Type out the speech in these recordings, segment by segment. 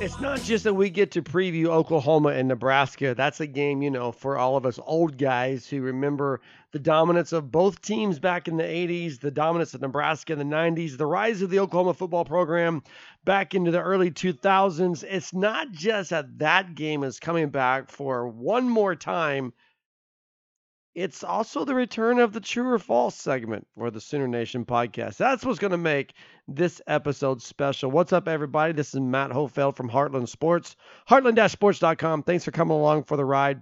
It's not just that we get to preview Oklahoma and Nebraska. That's a game, you know, for all of us old guys who remember the dominance of both teams back in the 80s, the dominance of Nebraska in the 90s, the rise of the Oklahoma football program back into the early 2000s. It's not just that that game is coming back for one more time. It's also the return of the true or false segment for the Sooner Nation podcast. That's what's going to make this episode special. What's up, everybody? This is Matt Hofeld from Heartland Sports, heartland-sports.com. Thanks for coming along for the ride.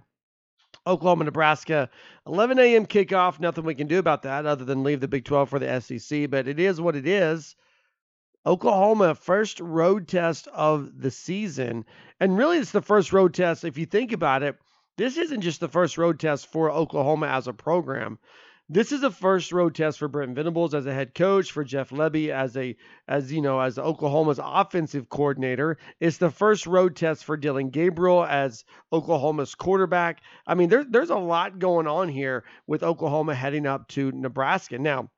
Oklahoma, Nebraska, 11 a.m. kickoff. Nothing we can do about that other than leave the Big 12 for the SEC, but it is what it is. Oklahoma, first road test of the season. And really, it's the first road test, if you think about it. This isn't just the first road test for Oklahoma as a program. This is the first road test for Brent Venables as a head coach, for Jeff Lebby as Oklahoma's offensive coordinator. It's the first road test for Dillon Gabriel as Oklahoma's quarterback. I mean, there's a lot going on here with Oklahoma heading up to Nebraska. Now,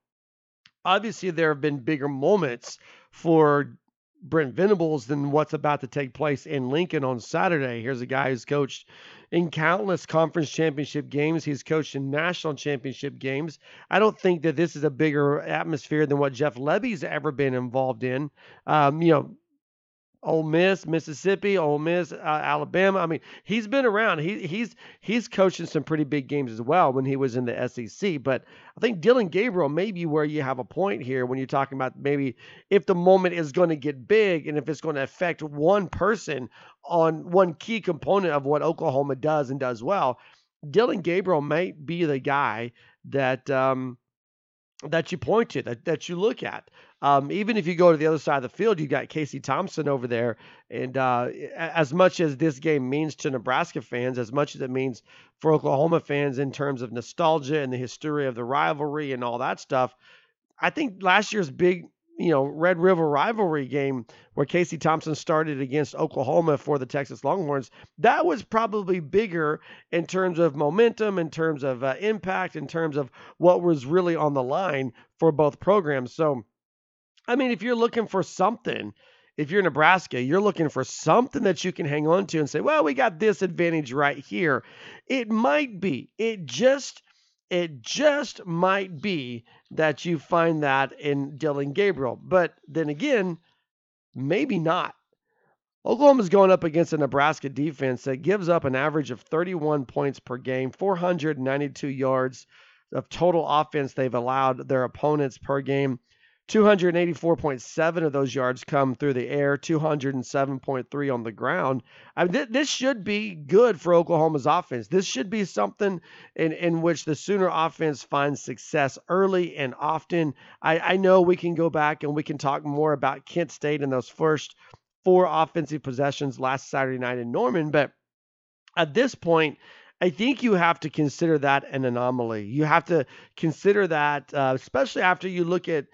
obviously there have been bigger moments for Brent Venables than what's about to take place in Lincoln on Saturday. Here's a guy who's coached in countless conference championship games. He's coached in national championship games. I don't think that this is a bigger atmosphere than what Jeff Lebby's ever been involved in. Ole Miss, Mississippi, Ole Miss, Alabama. I mean, he's been around. He's coaching some pretty big games as well when he was in the SEC. But I think Dillon Gabriel may be where you have a point here when you're talking about maybe if the moment is going to get big and if it's going to affect one person on one key component of what Oklahoma does and does well. Dillon Gabriel might be the guy that that you point to, that you look at. Even if you go to the other side of the field, you got Casey Thompson over there. And as much as this game means to Nebraska fans, as much as it means for Oklahoma fans in terms of nostalgia and the history of the rivalry and all that stuff, I think last year's big, Red River rivalry game where Casey Thompson started against Oklahoma for the Texas Longhorns, that was probably bigger in terms of momentum, in terms of impact, in terms of what was really on the line for both programs. So, I mean, if you're looking for something, if you're Nebraska, you're looking for something that you can hang on to and say, well, we got this advantage right here. It might be, it just might be that you find that in Dillon Gabriel. But then again, maybe not. Oklahoma's going up against a Nebraska defense that gives up an average of 31 points per game, 492 yards of total offense they've allowed their opponents per game. 284.7 of those yards come through the air, 207.3 on the ground. I mean, this should be good for Oklahoma's offense. This should be something in which the Sooner offense finds success early and often. I know we can go back and we can talk more about Kent State and those first four offensive possessions last Saturday night in Norman, but at this point, I think you have to consider that an anomaly. You have to consider that, especially after you look at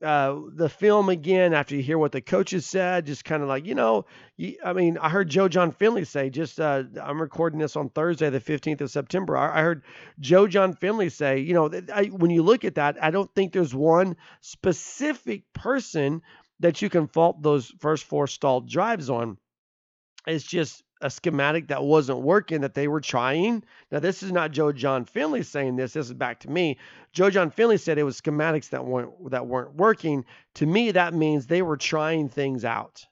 the film again, after you hear what the coaches said, just kind of like, I heard Joe John Finley say, I'm recording this on Thursday, the 15th of September. I heard Joe John Finley say, when you look at that, I don't think there's one specific person that you can fault those first four stalled drives on. It's just a schematic that wasn't working, that they were trying. Now, this is not Joe John Finley saying this. This is back to me. Joe John Finley said it was schematics that weren't working. To me, that means they were trying things out.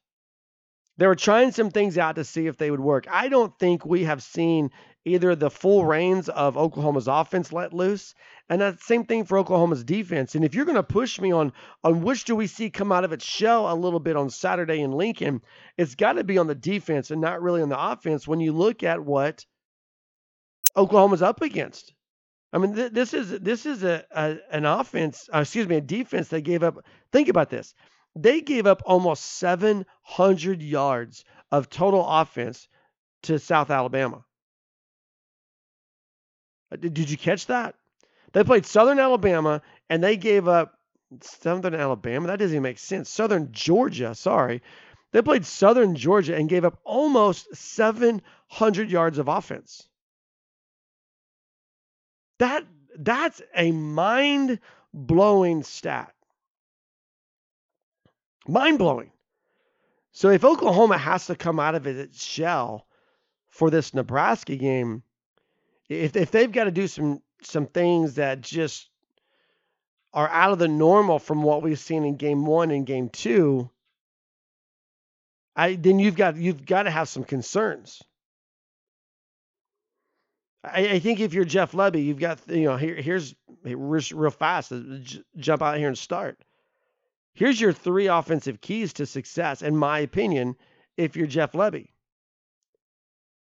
They were trying some things out to see if they would work. I don't think we have seen either the full reins of Oklahoma's offense let loose, and that same thing for Oklahoma's defense. And if you're going to push me on which do we see come out of its shell a little bit on Saturday in Lincoln, it's got to be on the defense and not really on the offense when you look at what Oklahoma's up against. I mean, this is a defense that gave up. Think about this. They gave up almost 700 yards of total offense to South Alabama. Did you catch that? They played Southern Alabama, and they gave up Southern Alabama. That doesn't even make sense. Southern Georgia, sorry. They played Southern Georgia and gave up almost 700 yards of offense. That's a mind-blowing stat. Mind-blowing. So if Oklahoma has to come out of its shell for this Nebraska game, if they've got to do some things that just are out of the normal from what we've seen in Game 1 and Game 2, then you've got to have some concerns. I think if you're Jeff Lebby, you've got, here's real fast, jump out here and start. Here's your 3 offensive keys to success, in my opinion, if you're Jeff Lebby.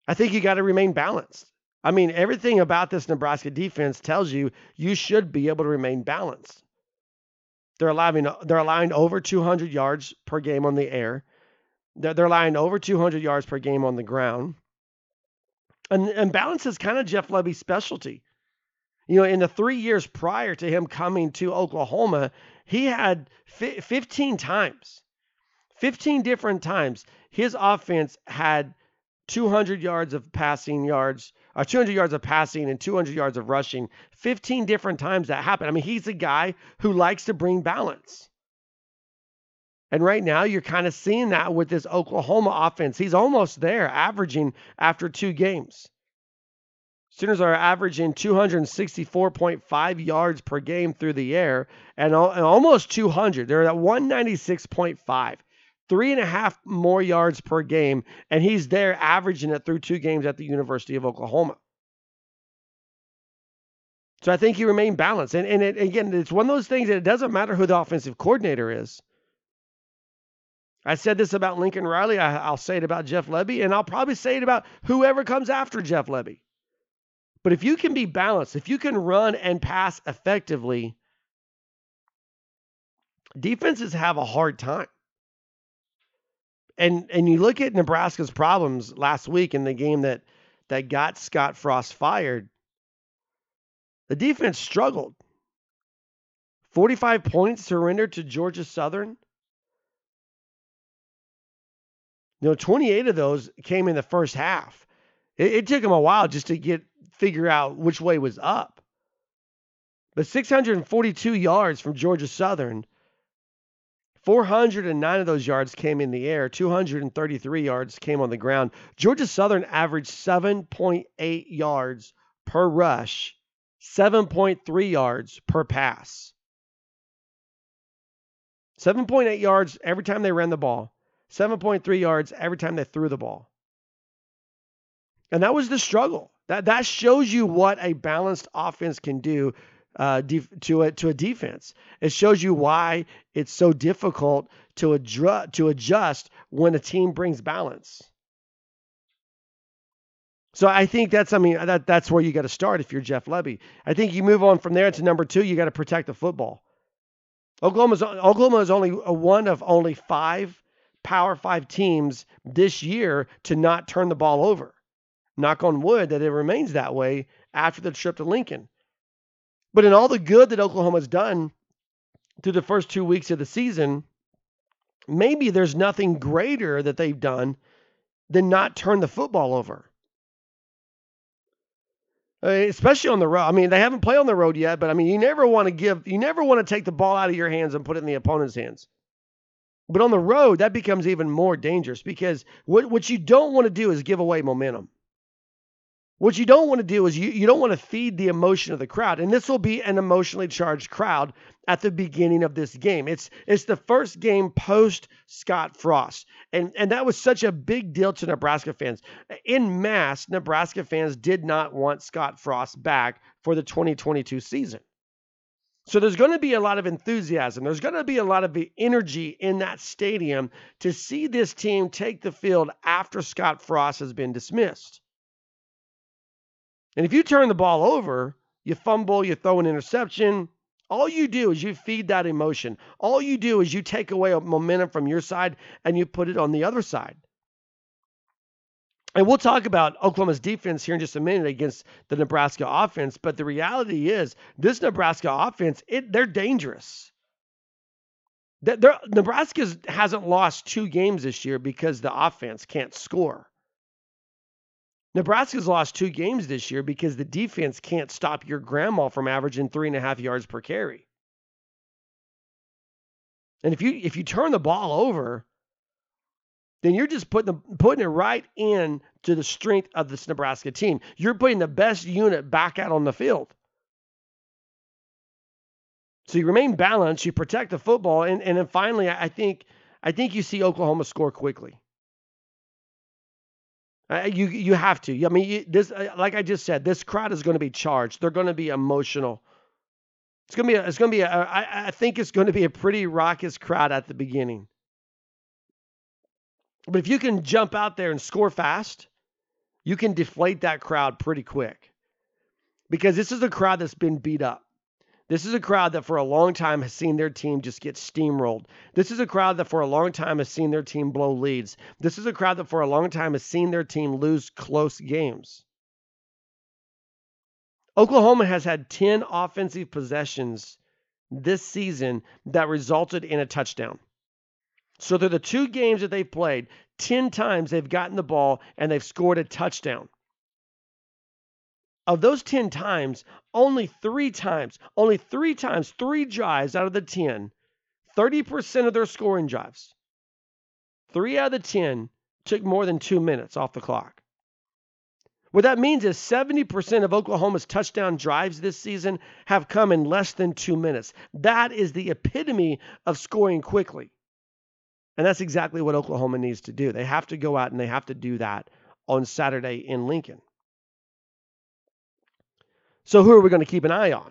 I think you got to remain balanced. I mean, everything about this Nebraska defense tells you should be able to remain balanced. They're allowing over 200 yards per game on the air. They're allowing over 200 yards per game on the ground. And balance is kind of Jeff Lebby's specialty. In the 3 years prior to him coming to Oklahoma, he had 15 different times, his offense had 200 yards of passing yards, 200 yards of passing and 200 yards of rushing. 15 different times that happened. I mean, he's a guy who likes to bring balance. And right now you're kind of seeing that with this Oklahoma offense. He's almost there, averaging after 2 games. Sooners are averaging 264.5 yards per game through the air and almost 200. They're at 196.5. 3.5 more yards per game, and he's there averaging it through 2 games at the University of Oklahoma. So I think you remain balanced. And again, it's one of those things that it doesn't matter who the offensive coordinator is. I said this about Lincoln Riley. I'll say it about Jeff Lebby, and I'll probably say it about whoever comes after Jeff Lebby. But if you can be balanced, if you can run and pass effectively, defenses have a hard time. And you look at Nebraska's problems last week in the game that got Scott Frost fired. The defense struggled. 45 points surrendered to Georgia Southern. 28 of those came in the first half. It took them a while just to figure out which way was up. But 642 yards from Georgia Southern. 409 of those yards came in the air. 233 yards came on the ground. Georgia Southern averaged 7.8 yards per rush, 7.3 yards per pass. 7.8 yards every time they ran the ball, 7.3 yards every time they threw the ball. And that was the struggle. That shows you what a balanced offense can do to a defense. It shows you why it's so difficult to adjust when a team brings balance. So I think that's where you got to start if you're Jeff Lebby. I think you move on from there to number 2. You got to protect the football. Oklahoma is only one of only 5 Power 5 teams this year to not turn the ball over. Knock on wood that it remains that way after the trip to Lincoln. But in all the good that Oklahoma's done through the first 2 weeks of the season, maybe there's nothing greater that they've done than not turn the football over. Especially on the road. I mean, they haven't played on the road yet, but I mean, you never want to take the ball out of your hands and put it in the opponent's hands. But on the road, that becomes even more dangerous because what you don't want to do is give away momentum. What you don't want to do is you don't want to feed the emotion of the crowd. And this will be an emotionally charged crowd at the beginning of this game. It's the first game post Scott Frost. And that was such a big deal to Nebraska fans. In mass, Nebraska fans did not want Scott Frost back for the 2022 season. So there's going to be a lot of enthusiasm. There's going to be a lot of energy in that stadium to see this team take the field after Scott Frost has been dismissed. And if you turn the ball over, you fumble, you throw an interception, all you do is you feed that emotion. All you do is you take away momentum from your side and you put it on the other side. And we'll talk about Oklahoma's defense here in just a minute against the Nebraska offense. But the reality is this Nebraska offense, they're dangerous. Nebraska hasn't lost two games this year because the offense can't score. Nebraska's lost two games this year because the defense can't stop your grandma from averaging 3.5 yards per carry. And if you turn the ball over, then you're just putting it right in to the strength of this Nebraska team. You're putting the best unit back out on the field. So you remain balanced, you protect the football, and then finally, I think you see Oklahoma score quickly. You have to. I mean, like I just said, this crowd is going to be charged. They're going to be emotional. I think it's going to be a pretty raucous crowd at the beginning. But if you can jump out there and score fast, you can deflate that crowd pretty quick. Because this is a crowd that's been beat up. This is a crowd that for a long time has seen their team just get steamrolled. This is a crowd that for a long time has seen their team blow leads. This is a crowd that for a long time has seen their team lose close games. Oklahoma has had 10 offensive possessions this season that resulted in a touchdown. So through the two games that they've played, 10 times they've gotten the ball and they've scored a touchdown. Of those 10 times, only three times, three drives out of the 10, 30% of their scoring drives, 3 out of the 10 took more than 2 minutes off the clock. What that means is 70% of Oklahoma's touchdown drives this season have come in less than 2 minutes. That is the epitome of scoring quickly. And that's exactly what Oklahoma needs to do. They have to go out and they have to do that on Saturday in Lincoln. So who are we going to keep an eye on?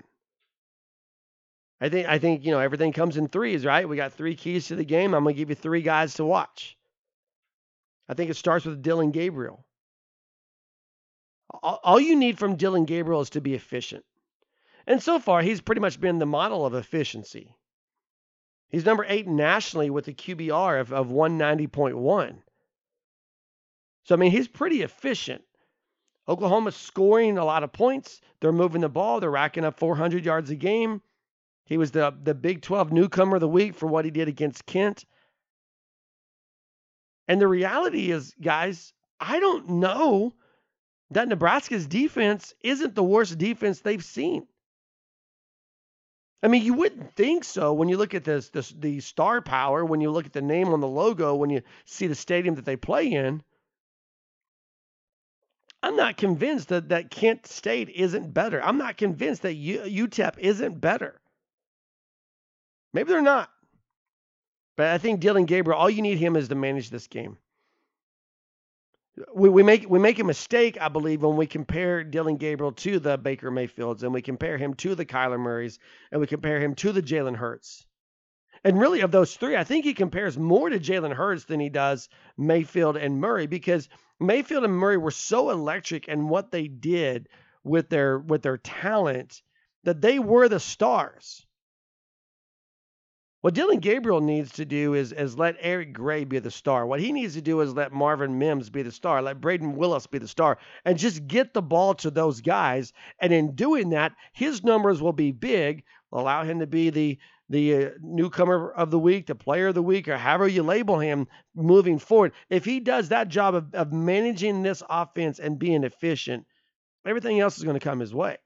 I think you know, everything comes in threes, right? We got three keys to the game. I'm going to give you three guys to watch. I think it starts with Dillon Gabriel. All you need from Dillon Gabriel is to be efficient. And so far, he's pretty much been the model of efficiency. He's number 8 nationally with a QBR of 190.1. So, I mean, he's pretty efficient. Oklahoma's scoring a lot of points. They're moving the ball. They're racking up 400 yards a game. He was the Big 12 newcomer of the week for what he did against Kent. And the reality is, guys, I don't know that Nebraska's defense isn't the worst defense they've seen. I mean, you wouldn't think so when you look at this the star power, when you look at the name on the logo, when you see the stadium that they play in. I'm not convinced that Kent State isn't better. I'm not convinced that UTEP isn't better. Maybe they're not. But I think Dillon Gabriel, all you need him is to manage this game. We make a mistake, I believe, when we compare Dillon Gabriel to the Baker Mayfields, and we compare him to the Kyler Murrays, and we compare him to the Jalen Hurts. And really, of those three, I think he compares more to Jalen Hurts than he does Mayfield and Murray, because Mayfield and Murray were so electric in what they did with their talent that they were the stars. What Dillon Gabriel needs to do is let Eric Gray be the star. What he needs to do is let Marvin Mims be the star, let Brayden Willis be the star, and just get the ball to those guys. And in doing that, his numbers will be big, allow him to be the newcomer of the week, the player of the week, or however you label him moving forward. If he does that job of managing this offense and being efficient, everything else is going to come his way.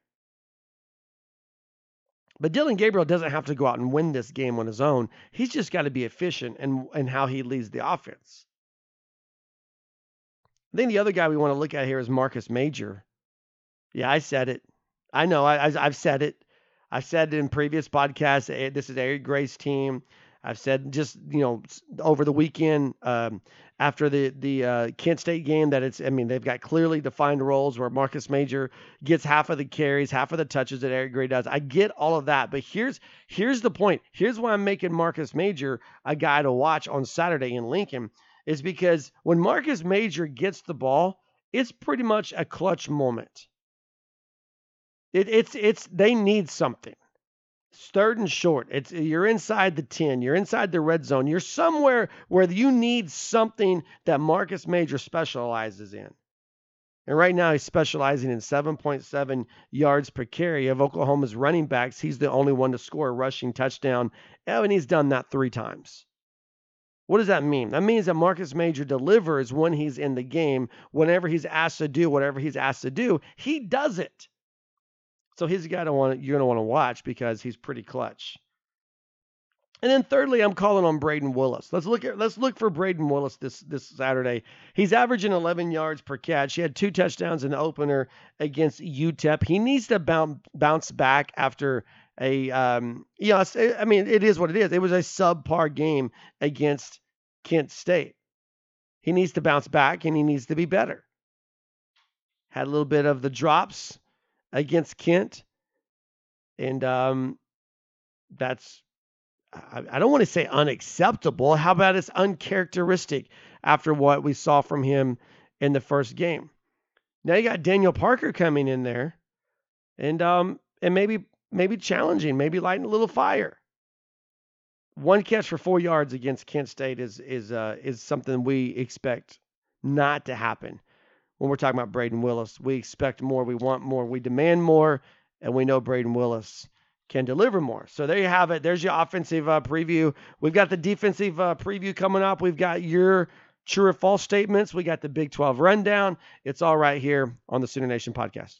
But Dillon Gabriel doesn't have to go out and win this game on his own. He's just got to be efficient in how he leads the offense. I think the other guy we want to look at here is Marcus Major. Yeah, I said it. I know. I've said it. I've said it in previous podcasts. This is Ari Gray's team. I've said just, you know, over the weekend after the Kent State game that it's, I mean, they've got clearly defined roles where Marcus Major gets half of the carries, half of the touches that Eric Gray does. I get all of that, but here's the point. Here's why I'm making Marcus Major a guy to watch on Saturday in Lincoln is because when Marcus Major gets the ball, it's pretty much a clutch moment. It's they need something. It's third and short. It's you're inside the 10. You're inside the red zone. You're somewhere where you need something that Marcus Major specializes in. And right now he's specializing in 7.7 yards per carry. Of Oklahoma's running backs, he's the only one to score a rushing touchdown. And he's done that 3 times. What does that mean? That means that Marcus Major delivers when he's in the game. Whenever he's asked to do whatever he's asked to do, he does it. So he's a guy you're going to want to watch because he's pretty clutch. And then thirdly, I'm calling on Brayden Willis. Let's look for Brayden Willis this Saturday. He's averaging 11 yards per catch. He had 2 touchdowns in the opener against UTEP. He needs to bounce back after it is what it is. It was a subpar game against Kent State. He needs to bounce back and he needs to be better. Had a little bit of the drops against Kent. And that's, I don't want to say unacceptable. How about it's uncharacteristic after what we saw from him in the first game? Now you got Daniel Parker coming in there and maybe challenging, maybe lighting a little fire. 1 catch for 4 yards against Kent State is something we expect not to happen. When we're talking about Brayden Willis, we expect more, we want more, we demand more, and we know Brayden Willis can deliver more. So there you have it. There's your offensive preview. We've got the defensive preview coming up. We've got your true or false statements. We got the Big 12 rundown. It's all right here on the Sooner Nation podcast.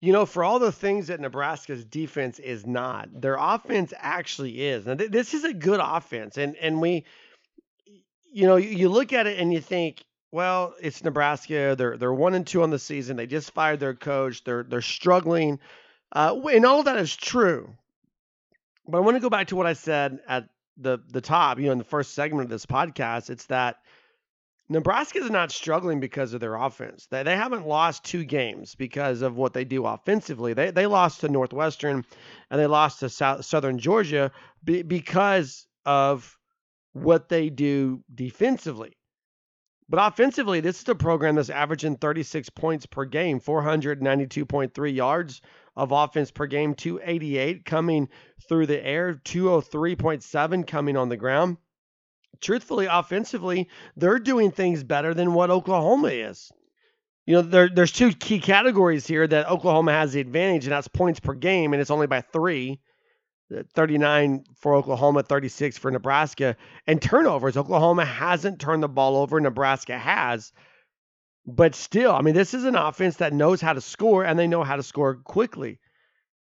You know, for all the things that Nebraska's defense is not, their offense actually is. Now, this is a good offense. And we, you know, you look at it and you think, well, it's Nebraska. They're 1-2 on the season. They just fired their coach. They're struggling. And all that is true. But I want to go back to what I said at the top, you know, in the first segment of this podcast. It's that Nebraska is not struggling because of their offense. They haven't lost 2 games because of what they do offensively. They lost to Northwestern and they lost to Southern Georgia because of what they do defensively. But offensively, this is a program that's averaging 36 points per game, 492.3 yards of offense per game, 288 coming through the air, 203.7 coming on the ground. Truthfully, offensively, they're doing things better than what Oklahoma is. You know, there's 2 key categories here that Oklahoma has the advantage, and that's points per game, and it's only by 3. 39 for Oklahoma, 36 for Nebraska. And turnovers, Oklahoma hasn't turned the ball over. Nebraska has. But still, I mean, this is an offense that knows how to score, and they know how to score quickly.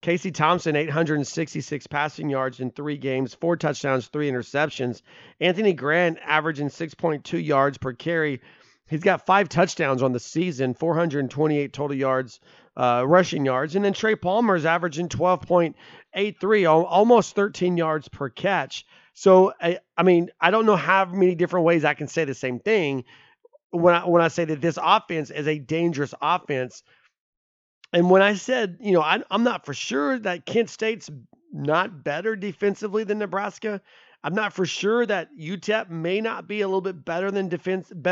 Casey Thompson, 866 passing yards in 3 games, 4 touchdowns, 3 interceptions. Anthony Grant averaging 6.2 yards per carry. He's got 5 touchdowns on the season, 428 total yards, rushing yards. And then Trey Palmer's averaging 12.83, almost 13 yards per catch. So, I mean, I don't know how many different ways I can say the same thing when I say that this offense is a dangerous offense. And when I said, you know, I'm not for sure that Kent State's not better defensively than Nebraska. I'm not for sure that UTEP may not be a little bit better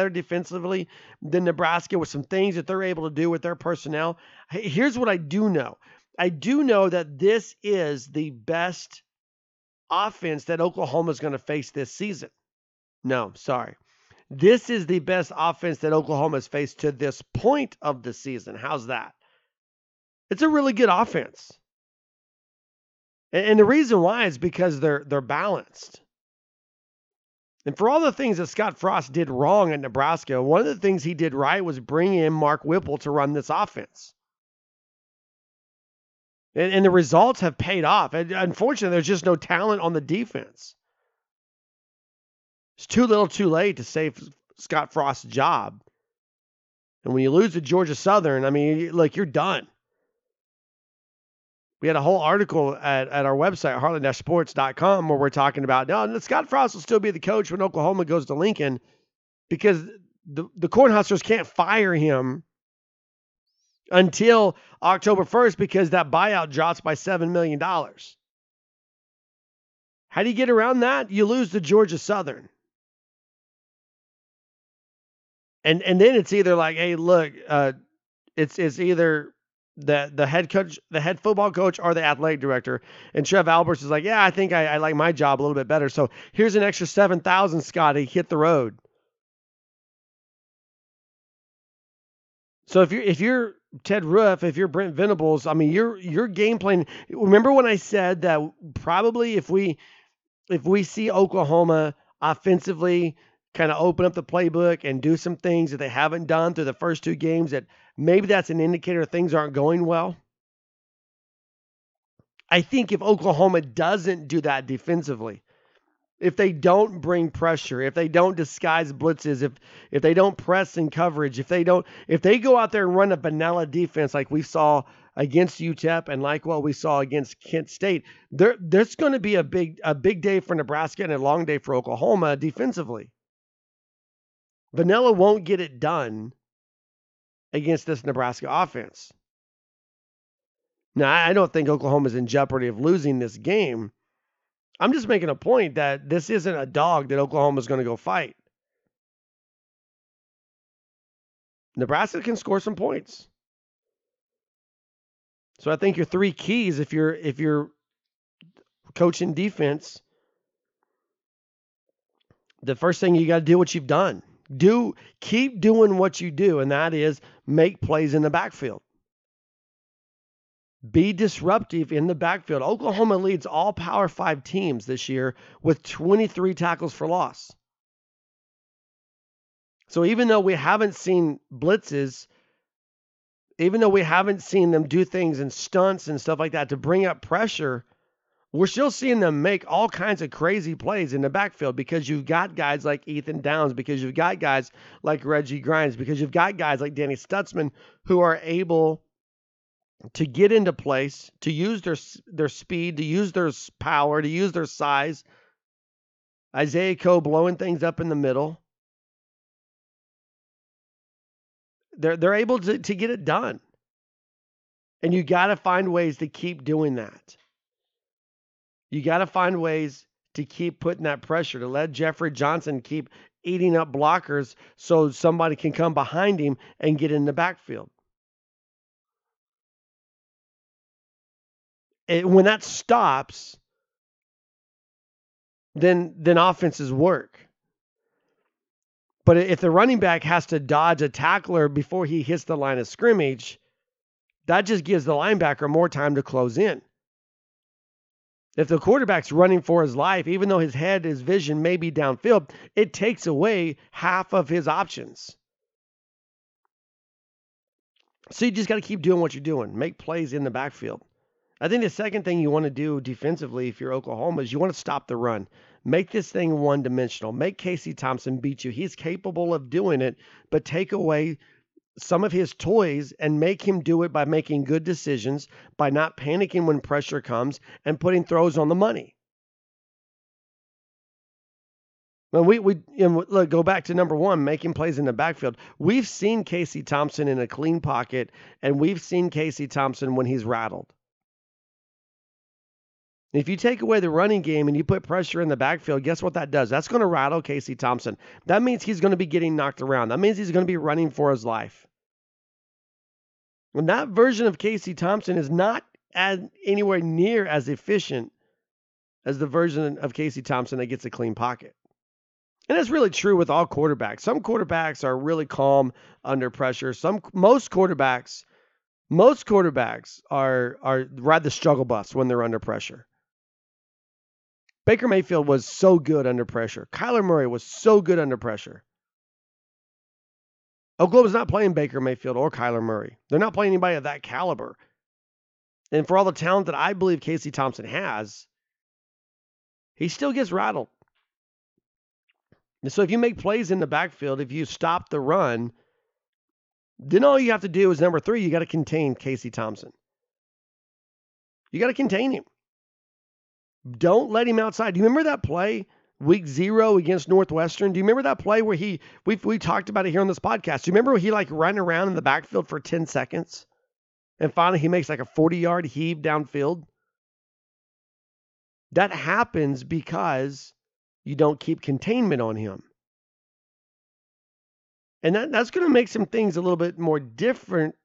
defensively than Nebraska with some things that they're able to do with their personnel. Here's what I do know. I do know that this is the best offense that Oklahoma's going to face this season. No, sorry. This is the best offense that Oklahoma's faced to this point of the season. How's that? It's a really good offense. And the reason why is because they're balanced. And for all the things that Scott Frost did wrong at Nebraska, one of the things he did right was bring in Mark Whipple to run this offense. And the results have paid off. And unfortunately, there's just no talent on the defense. It's too little too late to save Scott Frost's job. And when you lose to Georgia Southern, I mean, like, you're done. We had a whole article at our website, heartland-sports.com, where we're talking about, no, Scott Frost will still be the coach when Oklahoma goes to Lincoln because the Cornhuskers can't fire him until October 1st because that buyout drops by $7 million. How do you get around that? You lose to Georgia Southern. And then it's either like, hey, look, it's either the head coach, the head football coach, or the athletic director. And Trev Alberts is like, yeah, I think I like my job a little bit better. So here's an extra 7,000, Scotty, hit the road. So if you're Ted Roof, if you're Brent Venables, I mean, your game plan. Remember when I said that probably if we see Oklahoma offensively kind of open up the playbook and do some things that they haven't done through the first two games, that maybe that's an indicator things aren't going well. I think if Oklahoma doesn't do that defensively, if they don't bring pressure, if they don't disguise blitzes, if they don't press in coverage, if they go out there and run a vanilla defense like we saw against UTEP and like what we saw against Kent State, there's going to be a big day for Nebraska and a long day for Oklahoma defensively. Vanilla won't get it done against this Nebraska offense. Now, I don't think Oklahoma's in jeopardy of losing this game. I'm just making a point that this isn't a dog that Oklahoma's going to go fight. Nebraska can score some points. So I think your three keys, if you're coaching defense, the first thing you got to do what you've done. Keep doing what you do, and that is make plays in the backfield. Be disruptive in the backfield. Oklahoma leads all Power 5 teams this year with 23 tackles for loss. So even though we haven't seen blitzes, even though we haven't seen them do things in stunts and stuff like that to bring up pressure, we're still seeing them make all kinds of crazy plays in the backfield because you've got guys like Ethan Downs, because you've got guys like Reggie Grimes, because you've got guys like Danny Stutzman who are able to get into place, to use their speed, to use their power, to use their size. Isaiah Coe blowing things up in the middle. They're able to get it done. And you got to find ways to keep doing that. You got to find ways to keep putting that pressure, to let Jeffrey Johnson keep eating up blockers so somebody can come behind him and get in the backfield. When that stops, then offenses work. But if the running back has to dodge a tackler before he hits the line of scrimmage, that just gives the linebacker more time to close in. If the quarterback's running for his life, even though his vision may be downfield, it takes away half of his options. So you just got to keep doing what you're doing. Make plays in the backfield. I think the second thing you want to do defensively if you're Oklahoma is you want to stop the run. Make this thing one-dimensional. Make Casey Thompson beat you. He's capable of doing it, but take away some of his toys and make him do it by making good decisions, by not panicking when pressure comes, and putting throws on the money. Well, we go back to number one, making plays in the backfield. We've seen Casey Thompson in a clean pocket, and we've seen Casey Thompson when he's rattled. If you take away the running game and you put pressure in the backfield, guess what that does? That's going to rattle Casey Thompson. That means he's going to be getting knocked around. That means he's going to be running for his life. And that version of Casey Thompson is not anywhere near as efficient as the version of Casey Thompson that gets a clean pocket. And that's really true with all quarterbacks. Some quarterbacks are really calm under pressure. Most quarterbacks are ride the struggle bus when they're under pressure. Baker Mayfield was so good under pressure. Kyler Murray was so good under pressure. Oklahoma's not playing Baker Mayfield or Kyler Murray. They're not playing anybody of that caliber. And for all the talent that I believe Casey Thompson has, he still gets rattled. And so if you make plays in the backfield, if you stop the run, then all you have to do is, number three, you got to contain Casey Thompson. You got to contain him. Don't let him outside. Do you remember that play week 0 against Northwestern? Do you remember that play where we talked about it here on this podcast? Do you remember where he ran around in the backfield for 10 seconds and finally he makes a 40-yard heave downfield? That happens because you don't keep containment on him. And that's going to make some things a little bit more different,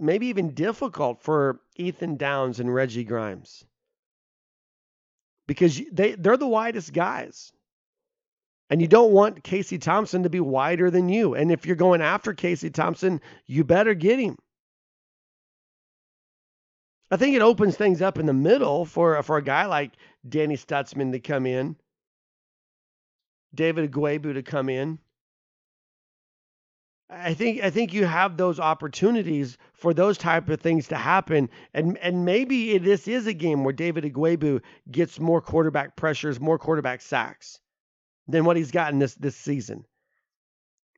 maybe even difficult for Ethan Downs and Reggie Grimes. Because they're the widest guys. And you don't want Casey Thompson to be wider than you. And if you're going after Casey Thompson, you better get him. I think it opens things up in the middle for a guy like Danny Stutzman to come in, David Igwebu to come in. I think you have those opportunities for those type of things to happen. And maybe this is a game where David Igwebu gets more quarterback pressures, more quarterback sacks than what he's gotten this season.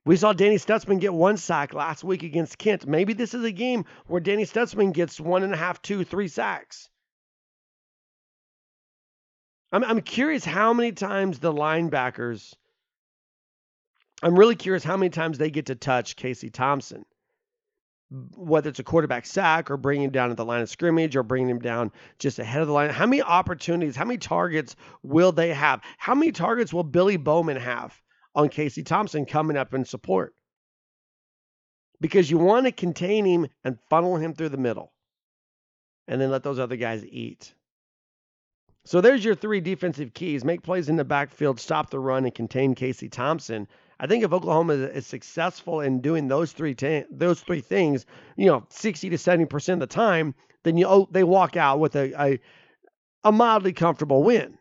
We saw Danny Stutzman get one sack last week against Kent. Maybe this is a game where Danny Stutzman gets 1.5, 2, 3 sacks. I'm really curious how many times they get to touch Casey Thompson, whether it's a quarterback sack or bringing him down at the line of scrimmage or bringing him down just ahead of the line. How many opportunities, how many targets will they have? How many targets will Billy Bowman have on Casey Thompson coming up in support? Because you want to contain him and funnel him through the middle and then let those other guys eat. So there's your three defensive keys. Make plays in the backfield, stop the run, and contain Casey Thompson. I think if Oklahoma is successful in doing those three things, 60 to 70% of the time, then they walk out with a mildly comfortable win.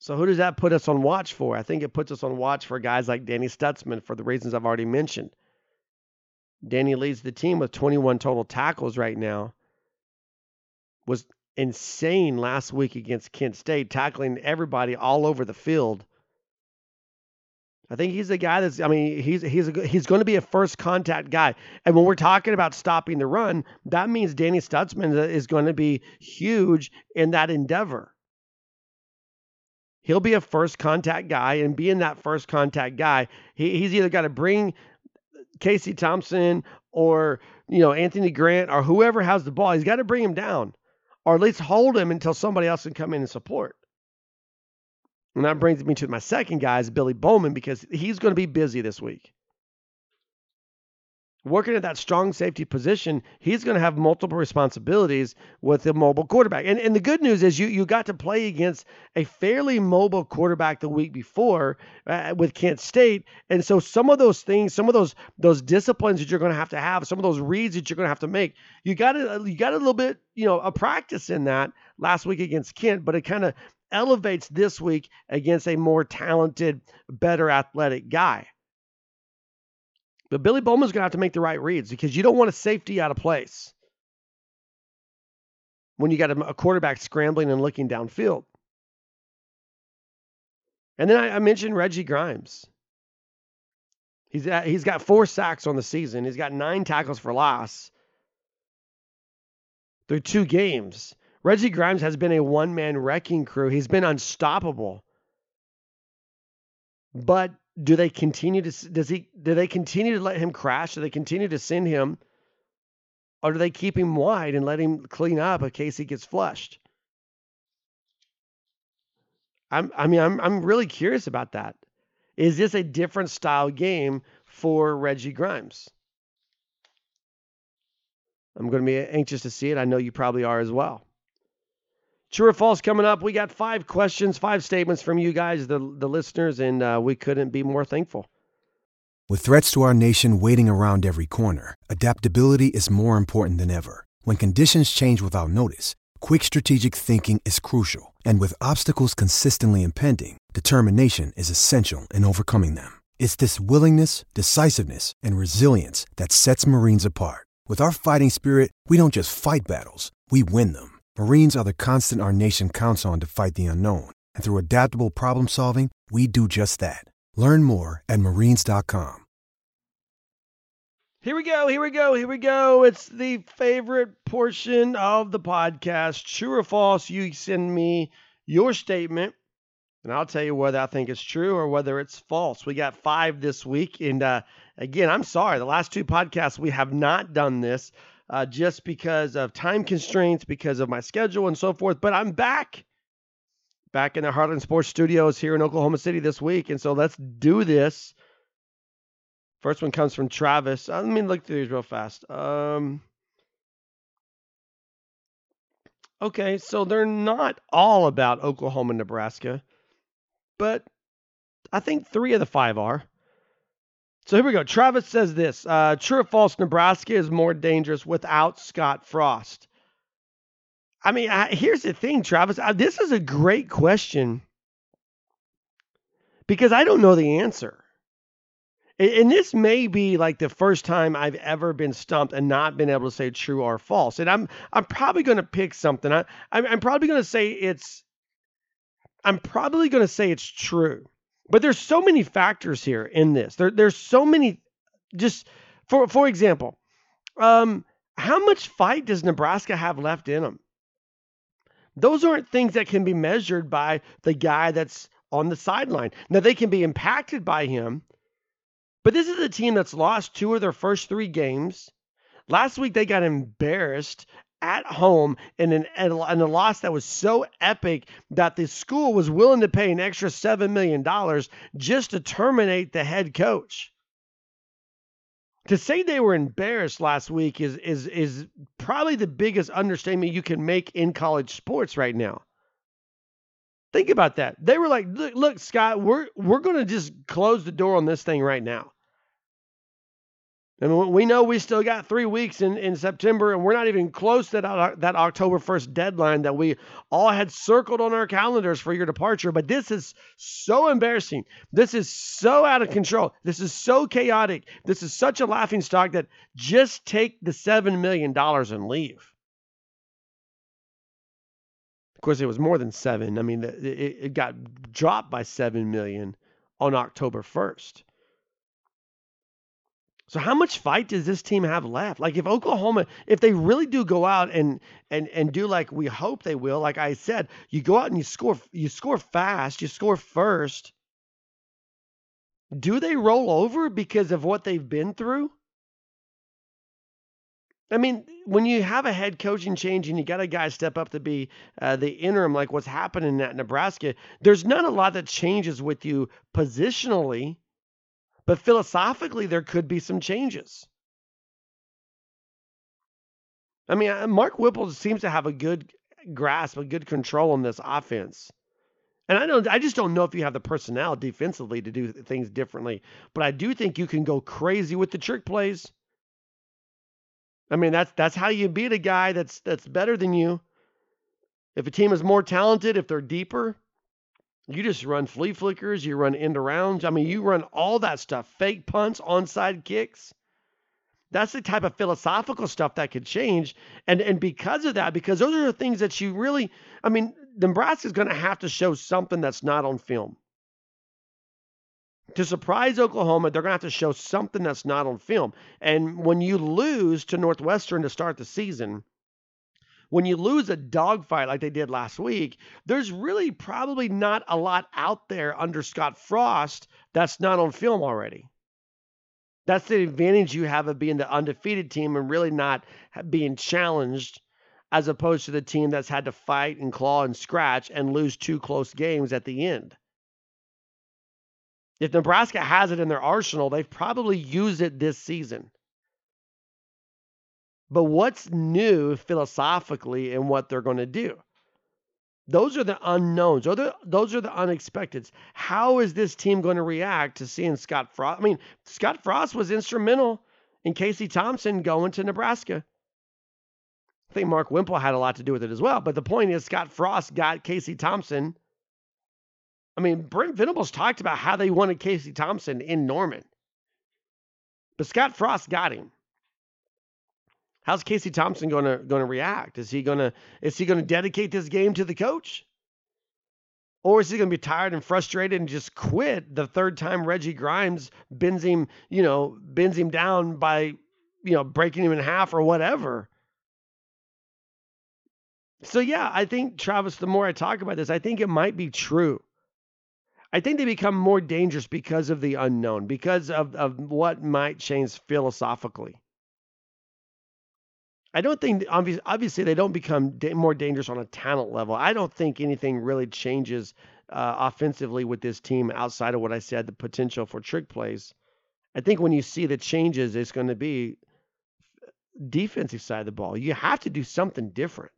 So who does that put us on watch for? I think it puts us on watch for guys like Danny Stutzman for the reasons I've already mentioned. Danny leads the team with 21 total tackles right now. Was insane last week against Kent State, tackling everybody all over the field. I think he's the guy he's going to be a first contact guy. And when we're talking about stopping the run, that means Danny Stutzman is going to be huge in that endeavor. He'll be a first contact guy, and being that first contact guy, he's either got to bring Casey Thompson or, Anthony Grant or whoever has the ball. He's got to bring him down or at least hold him until somebody else can come in and support. And that brings me to my second guy, is Billy Bowman, because he's going to be busy this week. Working at that strong safety position, he's going to have multiple responsibilities with a mobile quarterback. And the good news is you got to play against a fairly mobile quarterback the week before with Kent State. And so some of those things, some of those disciplines that you're going to have, some of those reads that you're going to have to make, you got a little bit, a practice in that last week against Kent, but it kind of elevates this week against a more talented, better athletic guy. But Billy Bowman's going to have to make the right reads because you don't want a safety out of place when you got a quarterback scrambling and looking downfield. And then I mentioned Reggie Grimes. He's got 4 sacks on the season. He's got 9 tackles for loss through 2 games. Reggie Grimes has been a one-man wrecking crew. He's been unstoppable. But do they continue to let him crash? Do they continue to send him? Or do they keep him wide and let him clean up in case he gets flushed? I'm really curious about that. Is this a different style game for Reggie Grimes? I'm going to be anxious to see it. I know you probably are as well. True or false coming up. We got 5 questions, 5 statements from you guys, the listeners, and we couldn't be more thankful. With threats to our nation waiting around every corner, adaptability is more important than ever. When conditions change without notice, quick strategic thinking is crucial. And with obstacles consistently impending, determination is essential in overcoming them. It's this willingness, decisiveness, and resilience that sets Marines apart. With our fighting spirit, we don't just fight battles, we win them. Marines are the constant our nation counts on to fight the unknown. And through adaptable problem solving, we do just that. Learn more at marines.com. Here we go. It's the favorite portion of the podcast. True or false, you send me your statement, and I'll tell you whether I think it's true or whether it's false. We got 5 this week, and again, I'm sorry. The last 2 podcasts, we have not done this just because of time constraints, because of my schedule and so forth, but I'm back in the Heartland Sports Studios here in Oklahoma City this week, and so let's do this. First one comes from Travis. Let me look through these real fast. Okay, so they're not all about Oklahoma and Nebraska, but I think 3 of the 5 are. So here we go. Travis says this. True or false, Nebraska is more dangerous without Scott Frost. I mean, here's the thing, Travis. This is a great question because I don't know the answer. And this may be like the first time I've ever been stumped and not been able to say true or false. And I'm probably going to pick something. I'm probably going to say it's true. But there's so many factors here in this. There's so many. Just for example, how much fight does Nebraska have left in them? Those aren't things that can be measured by the guy that's on the sideline. Now they can be impacted by him. But this is a team that's lost 2 of their first 3 games. Last week, they got embarrassed at home in a loss that was so epic that the school was willing to pay an extra $7 million just to terminate the head coach. To say they were embarrassed last week is probably the biggest understatement you can make in college sports right now. Think about that. They were like, look, Scott, we're going to just close the door on this thing right now. And we know we still got 3 weeks in September, and we're not even close to that October 1st deadline that we all had circled on our calendars for your departure. But this is so embarrassing. This is so out of control. This is so chaotic. This is such a laughingstock that just take the $7 million and leave. Of course, it was more than 7. I mean, it got dropped by $7 million on October 1st. So how much fight does this team have left? Like if they really do go out and do like we hope they will, like I said, you go out and you score fast, you score first. Do they roll over because of what they've been through? I mean, when you have a head coaching change and you got a guy step up to be the interim, like what's happening at Nebraska, there's not a lot that changes with you positionally, but philosophically there could be some changes. I mean, Mark Whipple seems to have a good grasp, a good control on this offense. And I just don't know if you have the personnel defensively to do things differently, but I do think you can go crazy with the trick plays. I mean, that's how you beat a guy that's better than you. If a team is more talented, if they're deeper, you just run flea flickers, you run end arounds. I mean, you run all that stuff, fake punts, onside kicks. That's the type of philosophical stuff that could change. And because of that, because those are the things that you really, I mean, Nebraska's going to have to show something that's not on film. To surprise Oklahoma, they're going to have to show something that's not on film. And when you lose to Northwestern to start the season, when you lose a dogfight like they did last week, there's really probably not a lot out there under Scott Frost that's not on film already. That's the advantage you have of being the undefeated team and really not being challenged as opposed to the team that's had to fight and claw and scratch and lose 2 close games at the end. If Nebraska has it in their arsenal, they've probably used it this season. But what's new philosophically in what they're going to do? Those are the unknowns. Those are the unexpecteds. How is this team going to react to seeing Scott Frost? I mean, Scott Frost was instrumental in Casey Thompson going to Nebraska. I think Mark Whipple had a lot to do with it as well. But the point is, Scott Frost got Casey Thompson. I mean, Brent Venables talked about how they wanted Casey Thompson in Norman. But Scott Frost got him. How's Casey Thompson going to react? Is he going to dedicate this game to the coach? Or is he going to be tired and frustrated and just quit the third time Reggie Grimes bends him down by, breaking him in half or whatever? So yeah, I think, Travis, the more I talk about this, I think it might be true. I think they become more dangerous because of the unknown, because of what might change philosophically. I don't think, obviously, they don't become more dangerous on a talent level. I don't think anything really changes offensively with this team outside of what I said, the potential for trick plays. I think when you see the changes, it's going to be defensive side of the ball. You have to do something different.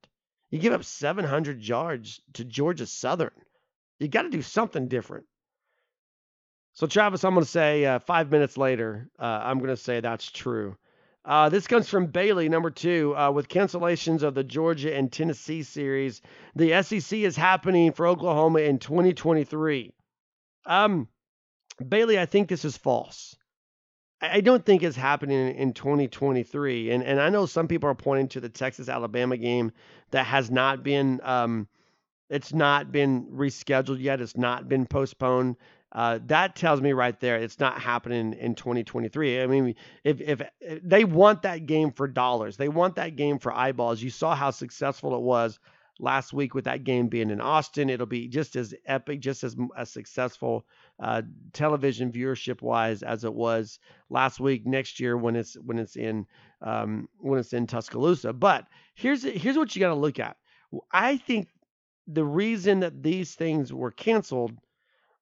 You give up 700 yards to Georgia Southern. You got to do something different. So, Travis, I'm going to say 5 minutes later, I'm going to say that's true. This comes from Bailey, number 2. With cancellations of the Georgia and Tennessee series, the SEC is happening for Oklahoma in 2023. Bailey, I think this is false. I don't think it's happening in 2023. And I know some people are pointing to the Texas-Alabama game that has not been it's not been rescheduled yet. It's not been postponed. That tells me right there, it's not happening in 2023. I mean, if they want that game for dollars, they want that game for eyeballs. You saw how successful it was last week with that game being in Austin. It'll be just as epic, just as successful television viewership wise as it was last week. Next year when it's in Tuscaloosa. But here's what you got to look at. I think the reason that these things were canceled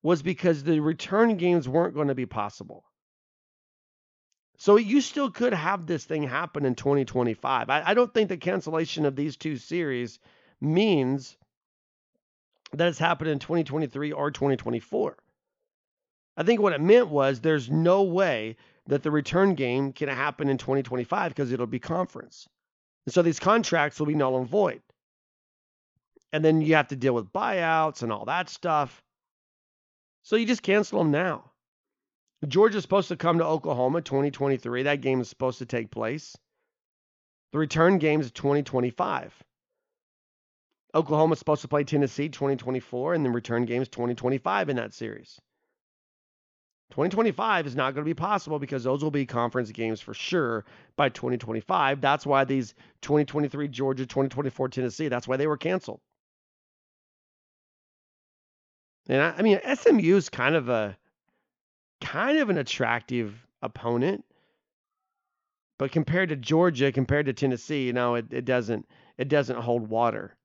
was because the return games weren't going to be possible. So you still could have this thing happen in 2025. I don't think the cancellation of these two series means that it's happened in 2023 or 2024. I think what it meant was there's no way that the return game can happen in 2025 because it'll be conference. And so these contracts will be null and void. And then you have to deal with buyouts and all that stuff. So you just cancel them now. Georgia's supposed to come to Oklahoma 2023. That game is supposed to take place. The return game is 2025. Oklahoma's supposed to play Tennessee 2024, and the return game is 2025 in that series. 2025 is not going to be possible because those will be conference games for sure by 2025. That's why these 2023 Georgia, 2024 Tennessee, that's why they were canceled. And I mean, SMU is kind of an attractive opponent, but compared to Georgia, compared to Tennessee, it doesn't hold water.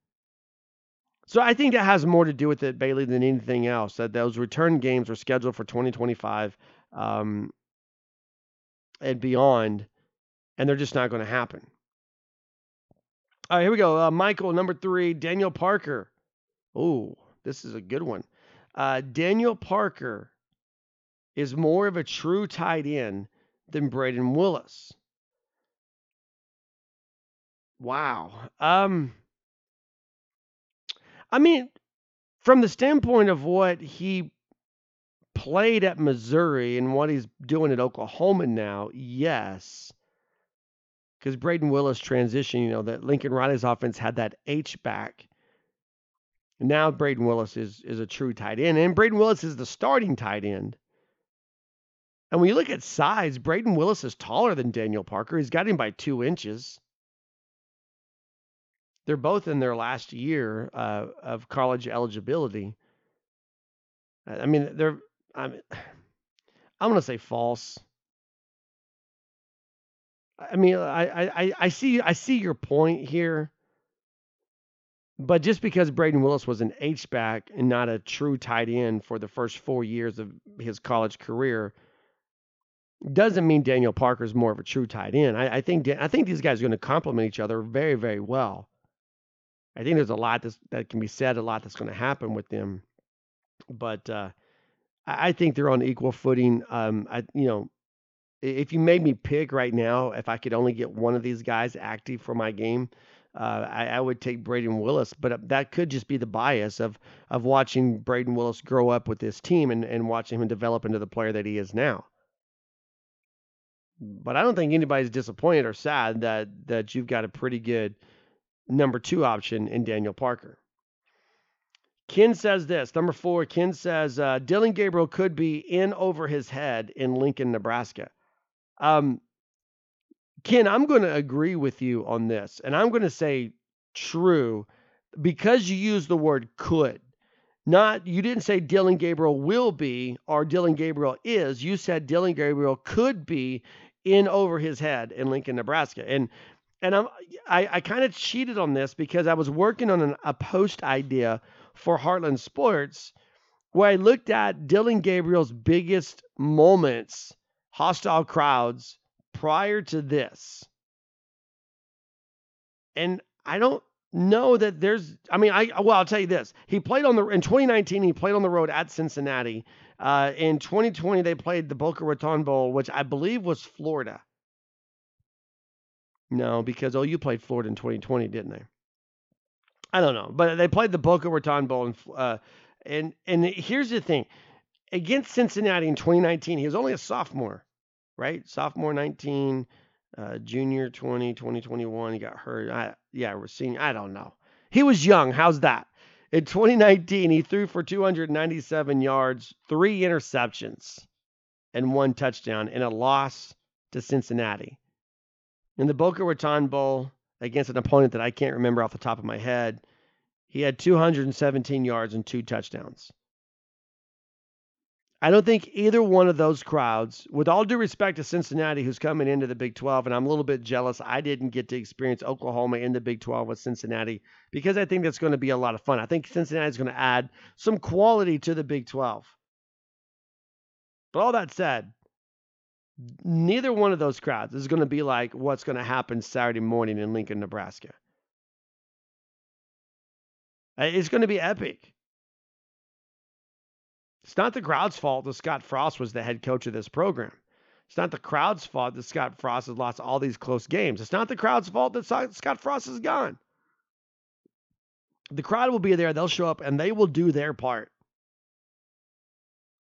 So I think that has more to do with it, Bailey, than anything else. That those return games were scheduled for 2025 and beyond, and they're just not going to happen. All right, here we go. Michael, number 3, Daniel Parker. Oh, this is a good one. Daniel Parker is more of a true tight end than Brayden Willis. Wow. I mean, from the standpoint of what he played at Missouri and what he's doing at Oklahoma now, yes. Because Brayden Willis transitioned, that Lincoln Riley's offense had that H-back. Now Brayden Willis is a true tight end, and Brayden Willis is the starting tight end. And when you look at size, Brayden Willis is taller than Daniel Parker. He's got him by 2 inches. They're both in their last year of college eligibility. I mean, I'm going to say false. I mean, I see your point here. But just because Brayden Willis was an H-back and not a true tight end for the first 4 years of his college career doesn't mean Daniel Parker is more of a true tight end. I think these guys are going to complement each other very, very well. I think there's a lot that can be said, a lot that's going to happen with them. But I think they're on equal footing. If you made me pick right now, if I could only get one of these guys active for my game, I would take Brayden Willis. But that could just be the bias of watching Brayden Willis grow up with this team and watching him develop into the player that he is now. But I don't think anybody's disappointed or sad that you've got a pretty good number two option in Daniel Parker. Ken says this, number four, Ken says, Dillon Gabriel could be in over his head in Lincoln, Nebraska. Ken, I'm going to agree with you on this, and I'm going to say true because you used the word could. You didn't say Dillon Gabriel will be or Dillon Gabriel is. You said Dillon Gabriel could be in over his head in Lincoln, Nebraska. And I kind of cheated on this because I was working on a post idea for Heartland Sports where I looked at Dillon Gabriel's biggest moments, hostile crowds prior to this. And I don't know that I'll tell you this. He played in 2019, he played on the road at Cincinnati. In 2020, they played the Boca Raton Bowl, which I believe was Florida. No, because OU played Florida in 2020, didn't they? I don't know, but they played the Boca Raton Bowl, and here's the thing: against Cincinnati in 2019, he was only a sophomore, right? Sophomore 19, junior 20, 2021. He got hurt. We're senior. I don't know. He was young. How's that? In 2019, he threw for 297 yards, 3 interceptions, and 1 touchdown in a loss to Cincinnati. In the Boca Raton Bowl, against an opponent that I can't remember off the top of my head, he had 217 yards and 2 touchdowns. I don't think either one of those crowds, with all due respect to Cincinnati, who's coming into the Big 12, and I'm a little bit jealous I didn't get to experience Oklahoma in the Big 12 with Cincinnati, because I think that's going to be a lot of fun. I think Cincinnati's going to add some quality to the Big 12. But all that said, neither one of those crowds is going to be like what's going to happen Saturday morning in Lincoln, Nebraska. It's going to be epic. It's not the crowd's fault that Scott Frost was the head coach of this program. It's not the crowd's fault that Scott Frost has lost all these close games. It's not the crowd's fault that Scott Frost is gone. The crowd will be there. They'll show up and they will do their part.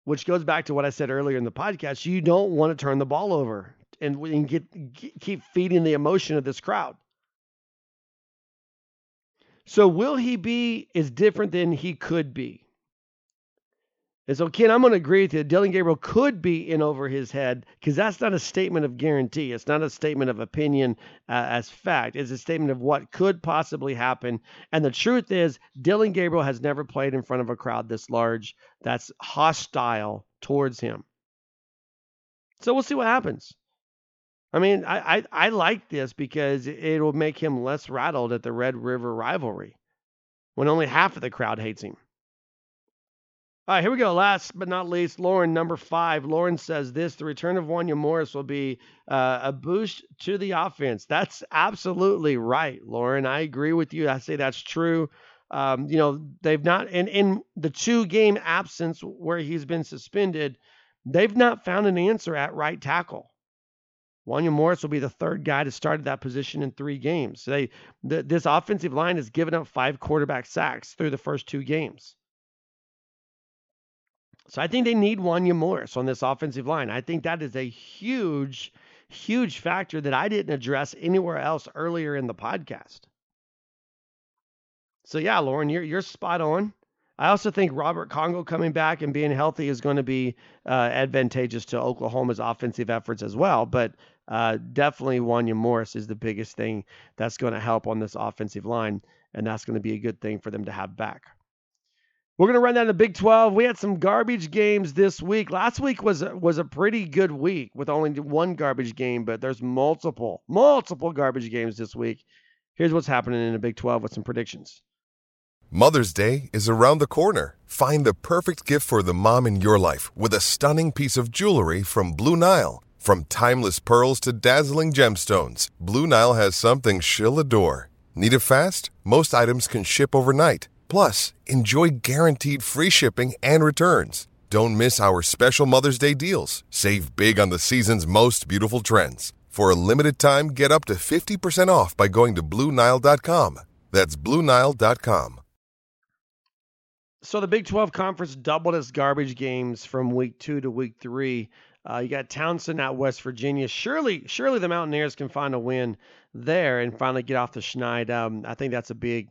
Which goes back to what I said earlier in the podcast. You don't want to turn the ball over and keep feeding the emotion of this crowd. So will he be is different than he could be. And so, Ken, I'm going to agree with you. Dillon Gabriel could be in over his head because that's not a statement of guarantee. It's not a statement of opinion as fact. It's a statement of what could possibly happen. And the truth is, Dillon Gabriel has never played in front of a crowd this large that's hostile towards him. So we'll see what happens. I mean, I like this because it will make him less rattled at the Red River rivalry when only half of the crowd hates him. All right, here we go. Last but not least, Lauren, number 5. Lauren says this, the return of Wanya Morris will be a boost to the offense. That's absolutely right, Lauren. I agree with you. I say that's true. They've not, and in the 2-game absence where he's been suspended, they've not found an answer at right tackle. Wanya Morris will be the 3rd guy to start at that position in 3 games. This offensive line has given up 5 quarterback sacks through the first 2 games. So I think they need Wanya Morris on this offensive line. I think that is a huge, huge factor that I didn't address anywhere else earlier in the podcast. So yeah, Lauren, you're spot on. I also think Robert Congo coming back and being healthy is going to be advantageous to Oklahoma's offensive efforts as well. But definitely Wanya Morris is the biggest thing that's going to help on this offensive line. And that's going to be a good thing for them to have back. We're going to run down the Big 12. We had some garbage games this week. Last week was a pretty good week with only one garbage game, but there's multiple garbage games this week. Here's what's happening in the Big 12 with some predictions. Mother's Day is around the corner. Find the perfect gift for the mom in your life with a stunning piece of jewelry from Blue Nile. From timeless pearls to dazzling gemstones, Blue Nile has something she'll adore. Need it fast? Most items can ship overnight. Plus, enjoy guaranteed free shipping and returns. Don't miss our special Mother's Day deals. Save big on the season's most beautiful trends. For a limited time, get up to 50% off by going to BlueNile.com. That's BlueNile.com. So the Big 12 Conference doubled its garbage games from Week 2 to Week 3. You got Townsend out West Virginia. Surely the Mountaineers can find a win there and finally get off the schneid. I think that's a big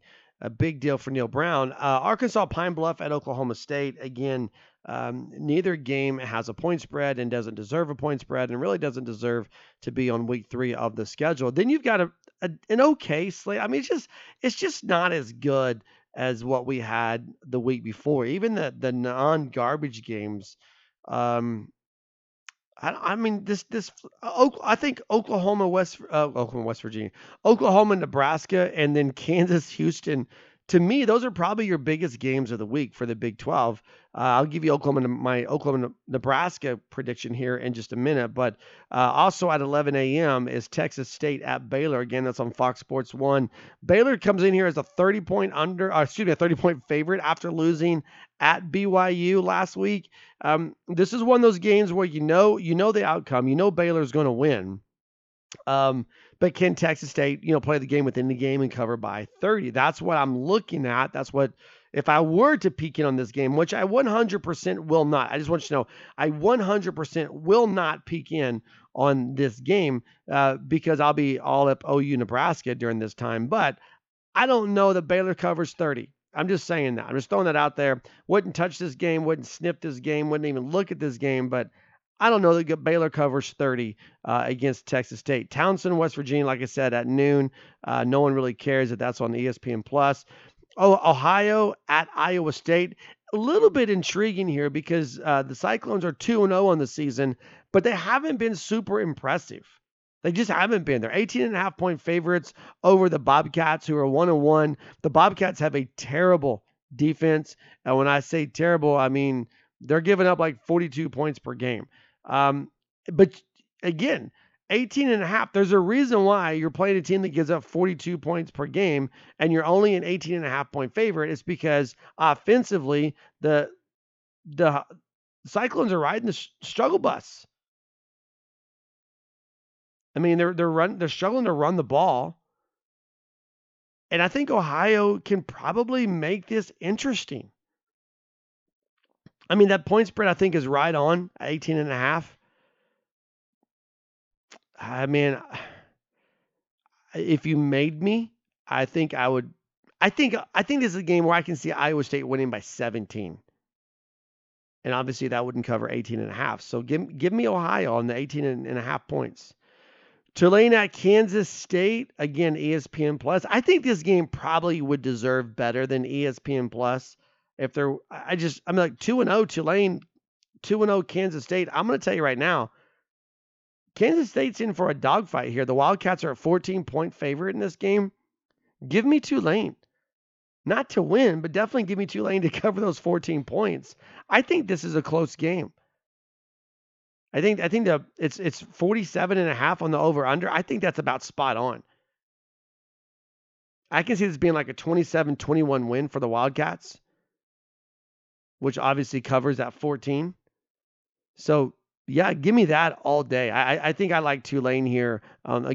deal for Neil Brown. Arkansas Pine Bluff at Oklahoma State. Again, neither game has a point spread and doesn't deserve a point spread and really doesn't deserve to be on Week 3 of the schedule. Then you've got an okay slate. I mean, it's just not as good as what we had the week before. Even the non-garbage games. I think Oklahoma, West Virginia, Oklahoma, Nebraska, and then Kansas, Houston. To me, those are probably your biggest games of the week for the Big 12. I'll give you my Oklahoma, Nebraska prediction here in just a minute. But also at 11 a.m. is Texas State at Baylor. Again, that's on Fox Sports 1. Baylor comes in here as a 30-point favorite after losing at BYU last week. This is one of those games where you know the outcome. You know Baylor's going to win. But can Texas State, play the game within the game and cover by 30? That's what I'm looking at. That's what, if I were to peek in on this game, which I 100% will not. I just want you to know, I 100% will not peek in on this game because I'll be all up OU Nebraska during this time. But I don't know that Baylor covers 30. I'm just saying that. I'm just throwing that out there. Wouldn't touch this game. Wouldn't sniff this game. Wouldn't even look at this game. But I don't know that Baylor covers 30 against Texas State. Townsend, West Virginia, like I said, at noon. No one really cares that that's on ESPN+. Ohio at Iowa State. A little bit intriguing here because the Cyclones are 2-0 on the season, but they haven't been super impressive. They just haven't been. They're 18.5-point favorites over the Bobcats, who are 1-1. The Bobcats have a terrible defense. And when I say terrible, I mean they're giving up like 42 points per game. But again, 18.5, there's a reason why you're playing a team that gives up 42 points per game and you're only an 18.5 point favorite. It's because offensively, the Cyclones are riding the struggle bus. I mean, they're struggling to run the ball. And I think Ohio can probably make this interesting. I mean, that point spread, I think, is right on, 18.5. I mean, if you made me, I think I would. I think this is a game where I can see Iowa State winning by 17. And obviously that wouldn't cover 18.5. So give me Ohio on the 18.5 points. Tulane at Kansas State, again, ESPN+. I think this game probably would deserve better than ESPN+. I'm like 2-0 Tulane, 2-0 Kansas State. I'm going to tell you right now, Kansas State's in for a dogfight here. The Wildcats are a 14-point favorite in this game. Give me Tulane. Not to win, but definitely give me Tulane to cover those 14 points. I think this is a close game. I think it's 47.5 on the over-under. I think that's about spot on. I can see this being like a 27-21 win for the Wildcats, which obviously covers at 14. So, yeah, give me that all day. I think I like Tulane here,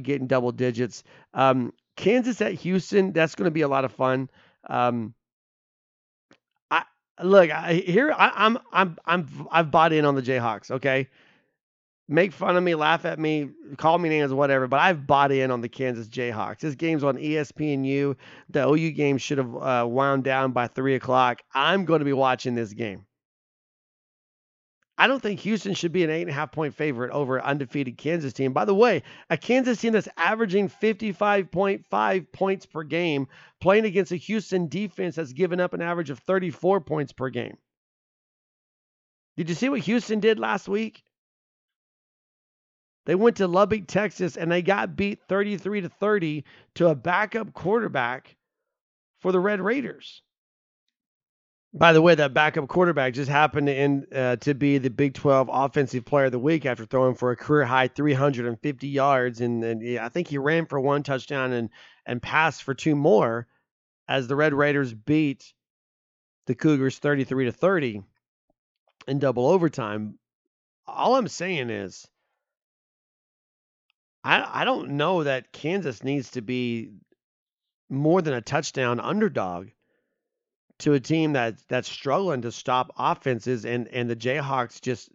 getting double digits. Kansas at Houston, that's going to be a lot of fun. I've bought in on the Jayhawks. Okay, make fun of me, laugh at me, call me names, whatever. But I've bought in on the Kansas Jayhawks. This game's on ESPNU. The OU game should have wound down by 3:00. I'm going to be watching this game. I don't think Houston should be an 8.5 point favorite over an undefeated Kansas team. By the way, a Kansas team that's averaging 55.5 points per game, playing against a Houston defense that's given up an average of 34 points per game. Did you see what Houston did last week? They went to Lubbock, Texas, and they got beat 33-30 to a backup quarterback for the Red Raiders. By the way, that backup quarterback just happened to be the Big 12 Offensive Player of the Week after throwing for a career-high 350 yards. And I think he ran for one touchdown and passed for two more. as the Red Raiders beat the Cougars 33-30 in double overtime. All I'm saying is, I don't know that Kansas needs to be more than a touchdown underdog to a team that's struggling to stop offenses, and the Jayhawks just,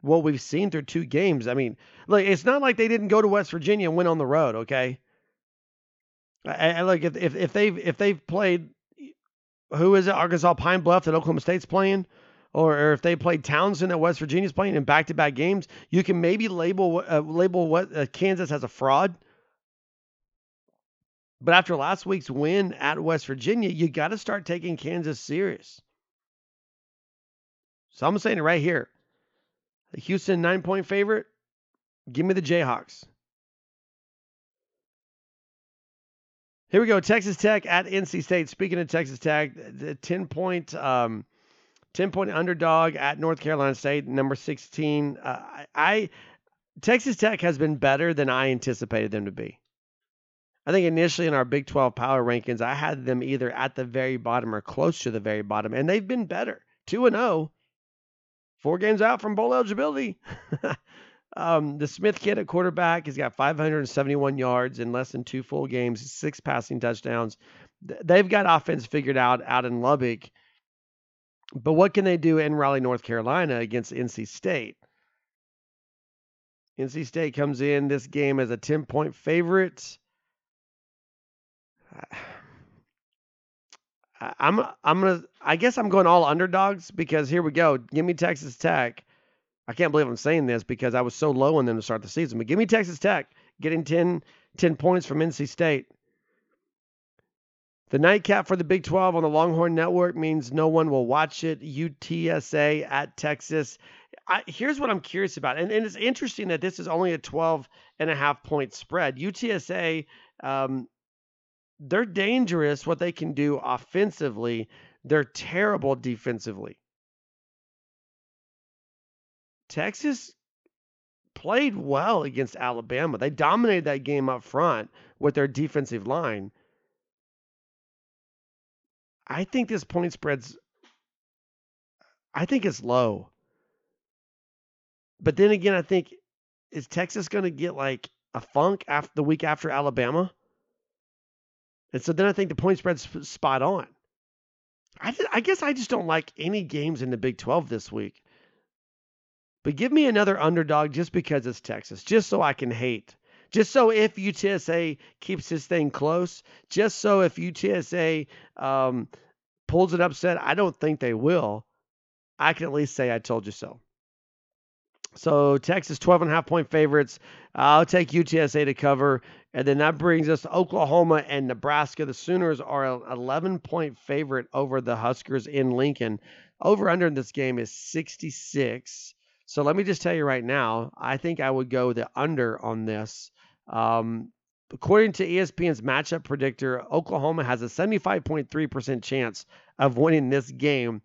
what we've seen through two games. I mean, look, it's not like they didn't go to West Virginia and win on the road, okay? And look, if they've played, who is it? Arkansas Pine Bluff that Oklahoma State's playing, or if they played Townsend that West Virginia's playing in back-to-back games, you can maybe label Kansas as a fraud. But after last week's win at West Virginia, you got to start taking Kansas serious. So I'm saying it right here. The Houston 9-point favorite, give me the Jayhawks. Here we go. Texas Tech at NC State. Speaking of Texas Tech, the 10-point underdog at North Carolina State, number 16. Texas Tech has been better than I anticipated them to be. I think initially in our Big 12 power rankings, I had them either at the very bottom or close to the very bottom, and they've been better. 2-0, 4 games out from bowl eligibility. The Smith kid at quarterback has got 571 yards in less than 2 full games, 6 passing touchdowns. They've got offense figured out in Lubbock, but what can they do in Raleigh, North Carolina against NC State? NC State comes in this game as a 10-point favorite. I guess I'm going all underdogs because here we go. Give me Texas Tech. I can't believe I'm saying this because I was so low on them to start the season, but give me Texas Tech getting 10 points from NC State. The nightcap for the Big 12 on the Longhorn Network means no one will watch it. UTSA at Texas. Here's what I'm curious about. And it's interesting that this is only a 12.5 point spread. UTSA, they're dangerous what they can do offensively. They're terrible defensively. Texas played well against Alabama. They dominated that game up front with their defensive line. I think this point spread's, I think it's low. But then again, I think, is Texas going to get like a funk after the week after Alabama? And so then I think the point spread's spot on. I guess I just don't like any games in the Big 12 this week. But give me another underdog just because it's Texas, just so I can hate. Just so if UTSA keeps this thing close, just so if UTSA pulls an upset, I don't think they will, I can at least say I told you so. So Texas 12.5 point favorites. I'll take UTSA to cover. And then that brings us to Oklahoma and Nebraska. The Sooners are an 11-point favorite over the Huskers in Lincoln. Over-under in this game is 66. So let me just tell you right now, I think I would go the under on this. According to ESPN's matchup predictor, Oklahoma has a 75.3% chance of winning this game.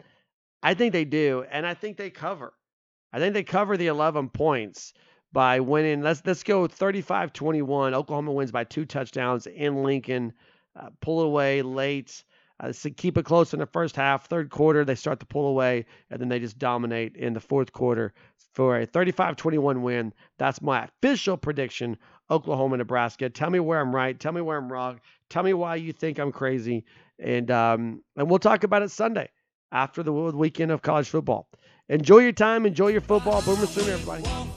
I think they do, and I think they cover. I think they cover the 11 points by winning. Let's go 35-21. Oklahoma wins by 2 touchdowns in Lincoln. Pull away late. Keep it close in the first half. Third quarter, they start to pull away, and then they just dominate in the fourth quarter for a 35-21 win. That's my official prediction, Oklahoma, Nebraska. Tell me where I'm right. Tell me where I'm wrong. Tell me why you think I'm crazy. And we'll talk about it Sunday after the weekend of college football. Enjoy your time. Enjoy your football. Boomer Sooner, everybody.